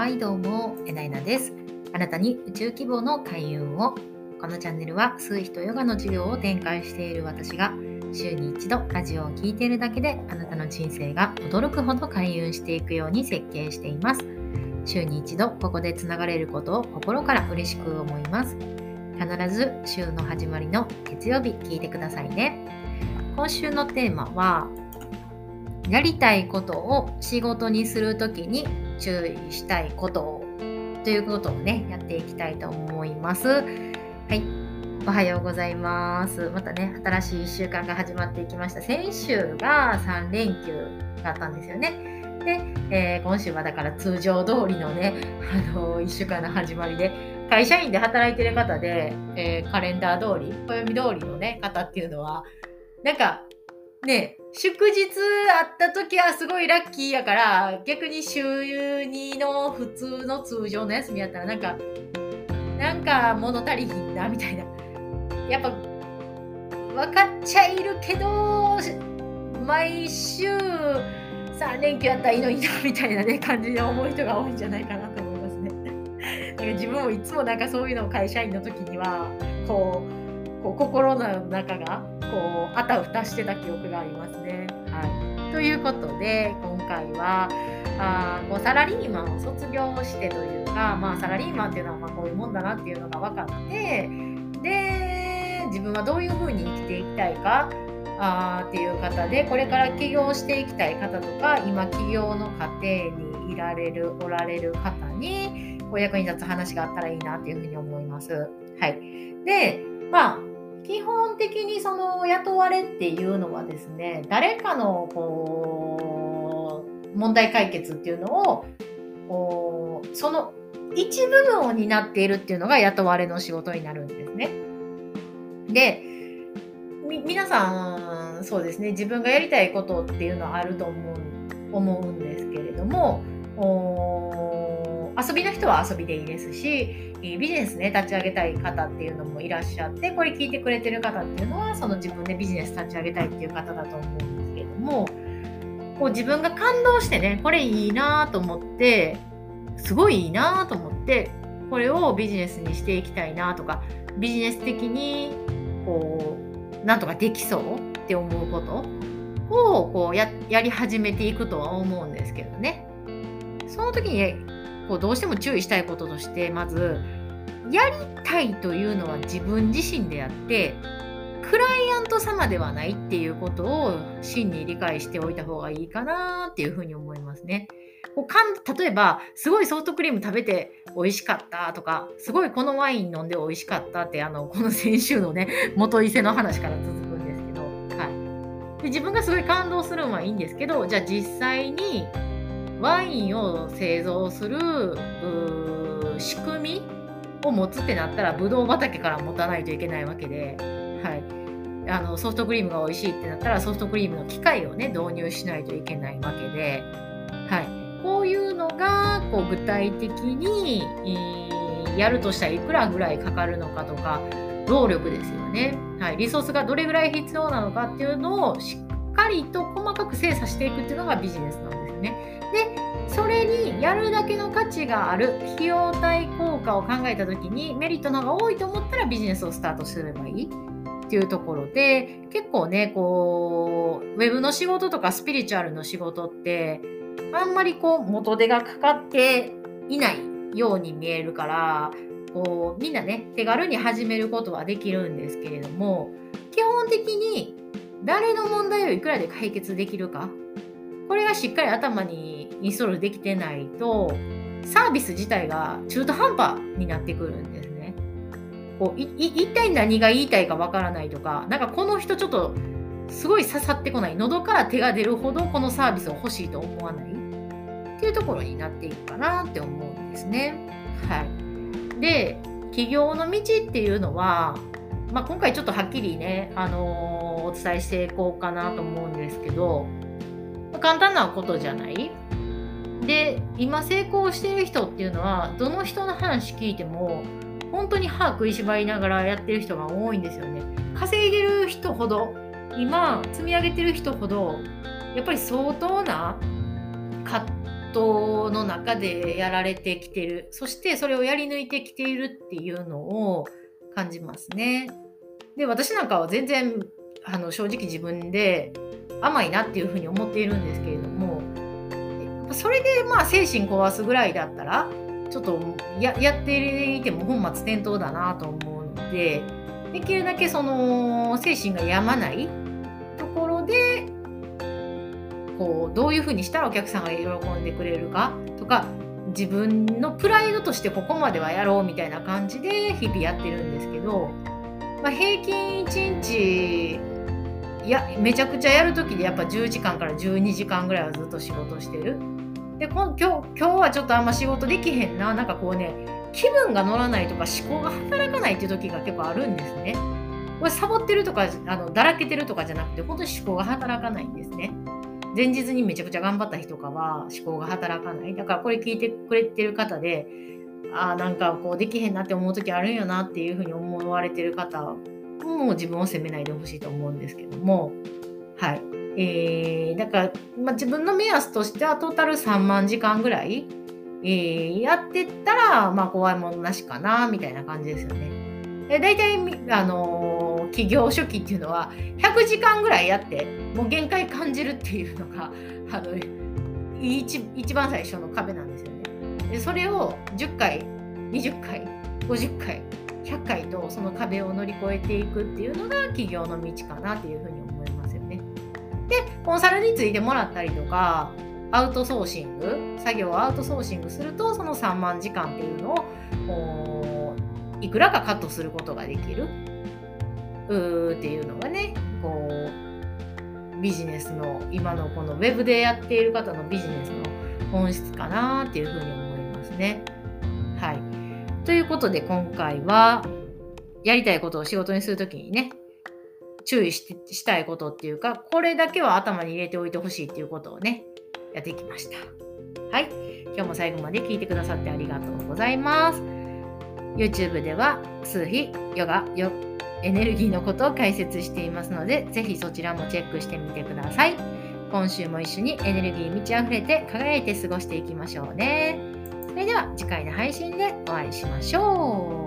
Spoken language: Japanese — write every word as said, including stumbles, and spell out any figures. はいどうも、エナエナです。あなたに宇宙規模の開運を。このチャンネルは数秘とヨガの授業を展開している私が、週に一度ラジオを聞いているだけであなたの人生が驚くほど開運していくように設計しています。週に一度ここでつながれることを心から嬉しく思います。必ず週の始まりの月曜日聞いてくださいね。今週のテーマは、やりたいことを仕事にするときに注意したいことをということをね、やっていきたいと思います。はい、おはようございます。またね、新しいいっしゅうかんが始まっていきました。先週がさんれんきゅうだったんですよね。で、えー、今週はだから通常通りのね、あのー、いっしゅうかんの始まりで、会社員で働いてる方で、えー、カレンダー通り、暦通りのね、方っていうのは、なんかね、祝日あった時はすごいラッキーやから、逆にしゅうにの普通の通常の休みやったら、なんか、なんか物足りひんな、みたいな。やっぱ、分かっちゃいるけど、毎週、さんれんきゅうやったらいいのになみたいなね感じで思う人が多いんじゃないかなと思いますね。だから自分もいつもなんかそういうのを会社員の時にはこ う, こう心の中がこうあたふたしてた記憶がありますね。はい、ということで今回はあこうサラリーマンを卒業してというか、まあ、サラリーマンっていうのはまあこういうもんだなっていうのが分かってで自分はどういう風に生きていきたいかあっていう方でこれから起業していきたい方とか今起業の過程にいられるおられる方にお役に立つ話があったらいいなっていうふうに思います。はい、でまあ基本的にその雇われっていうのはですね誰かのこう問題解決っていうのをその一部分を担っているっていうのが雇われの仕事になるんですね。でみ皆さんそうですね自分がやりたいことっていうのはあると思う、思うんですけれども遊びの人は遊びでいいですしビジネスね立ち上げたい方っていうのもいらっしゃってこれ聞いてくれてる方っていうのはその自分でビジネス立ち上げたいっていう方だと思うんですけれどもこう自分が感動してねこれいいなと思ってすごいいいなと思ってこれをビジネスにしていきたいなとかビジネス的にこうなんとかできそうって思うことをこう や, やり始めていくとは思うんですけどねその時にこうどうしても注意したいこととしてまずやりたいというのは自分自身であってクライアント様ではないっていうことを真に理解しておいた方がいいかなっていうふうに思いますね。こうかん例えばすごいソフトクリーム食べて美味しかったとかすごいこのワイン飲んで美味しかったってあのこの先週のね元伊勢の話から続くんですけど、はい、で自分がすごい感動するのはいいんですけどじゃあ実際にワインを製造する仕組みを持つってなったらぶどう畑から持たないといけないわけで、はい、あのソフトクリームが美味しいってなったらソフトクリームの機械をね導入しないといけないわけで、はいこういうのがこう具体的にやるとしたらいくらぐらいかかるのかとか労力ですよね、はい、リソースがどれぐらい必要なのかっていうのをしっかりと細かく精査していくっていうのがビジネスなんですよね。でそれにやるだけの価値がある費用対効果を考えた時にメリットの方が多いと思ったらビジネスをスタートすればいいっていうところで結構ねこうウェブの仕事とかスピリチュアルの仕事ってあんまりこう元手がかかっていないように見えるからこうみんなね手軽に始めることはできるんですけれども基本的に誰の問題をいくらで解決できるかこれがしっかり頭にインストールできてないとサービス自体が中途半端になってくるんですね。こうい一体何が言いたいかわからないとかなんかこの人ちょっとすごい刺さってこない喉から手が出るほどこのサービスを欲しいと思わないっていうところになっていくかなって思うんですね。はい、で起業の道っていうのは、まあ、今回ちょっとはっきりね、あのー、お伝えしていこうかなと思うんですけど簡単なことじゃないで今成功している人っていうのはどの人の話聞いても本当に歯食いしばりながらやってる人が多いんですよね。稼いでる人ほど今積み上げてる人ほどやっぱり相当な葛トの中でやられてきてる、そしてそれをやり抜いてきているっていうのを感じますね。で、私なんかは全然あの正直自分で甘いなっていうふうに思っているんですけれども、それでまあ精神壊すぐらいだったらちょっと や, やっていても本末転倒だなと思うので、できるだけその精神が病まないところでこうどういうふうにしたらお客さんが喜んでくれるかとか、自分のプライドとしてここまではやろうみたいな感じで日々やってるんですけど、まあ、平均いちにちいやめちゃくちゃやる時でやっぱじゅうじかんからじゅうにじかんぐらいはずっと仕事してる。で今日、今日はちょっとあんま仕事できへんな、なんかこうね、気分が乗らないとか思考が働かないっていう時が結構あるんですね。これサボってるとかあのだらけてるとかじゃなくて、本当に思考が働かないんですね。前日にめちゃくちゃ頑張った日とかは思考が働かない。だからこれ聞いてくれてる方で、あなんかこうできへんなって思う時あるんよなっていうふうに思われてる方は、もう自分を責めないでほしいと思うんですけども、はい、えー、だから、まあ、自分の目安としてはトータルさんまんじかんぐらい、えー、やってったら、まあ、怖いものなしかなみたいな感じですよね。で大体、あのー、起業初期っていうのはひゃくじかんぐらいやってもう限界感じるっていうのがあの 一, 一番最初の壁なんですよね。でそれをじゅっかいにじゅっかいごじゅっかいひゃっかいとその壁を乗り越えていくっていうのが企業の道かなっていうふうに思いますよね。でコンサルについてもらったりとかアウトソーシング作業をアウトソーシングすると、そのさんまんじかんっていうのをいくらかカットすることができるうっていうのがね、こうビジネスの今のこのウェブでやっている方のビジネスの本質かなっていうふうに思いますね。はい、ということで今回はやりたいことを仕事にするときにね、注意 し, したいことっていうか、これだけは頭に入れておいてほしいっていうことをね、やってきました。はい、今日も最後まで聞いてくださってありがとうございます。 YouTube では数秘、ヨガ、ヨエネルギーのことを解説していますので、ぜひそちらもチェックしてみてください。今週も一緒にエネルギー満ち溢れて輝いて過ごしていきましょうね。それでは次回の配信でお会いしましょう。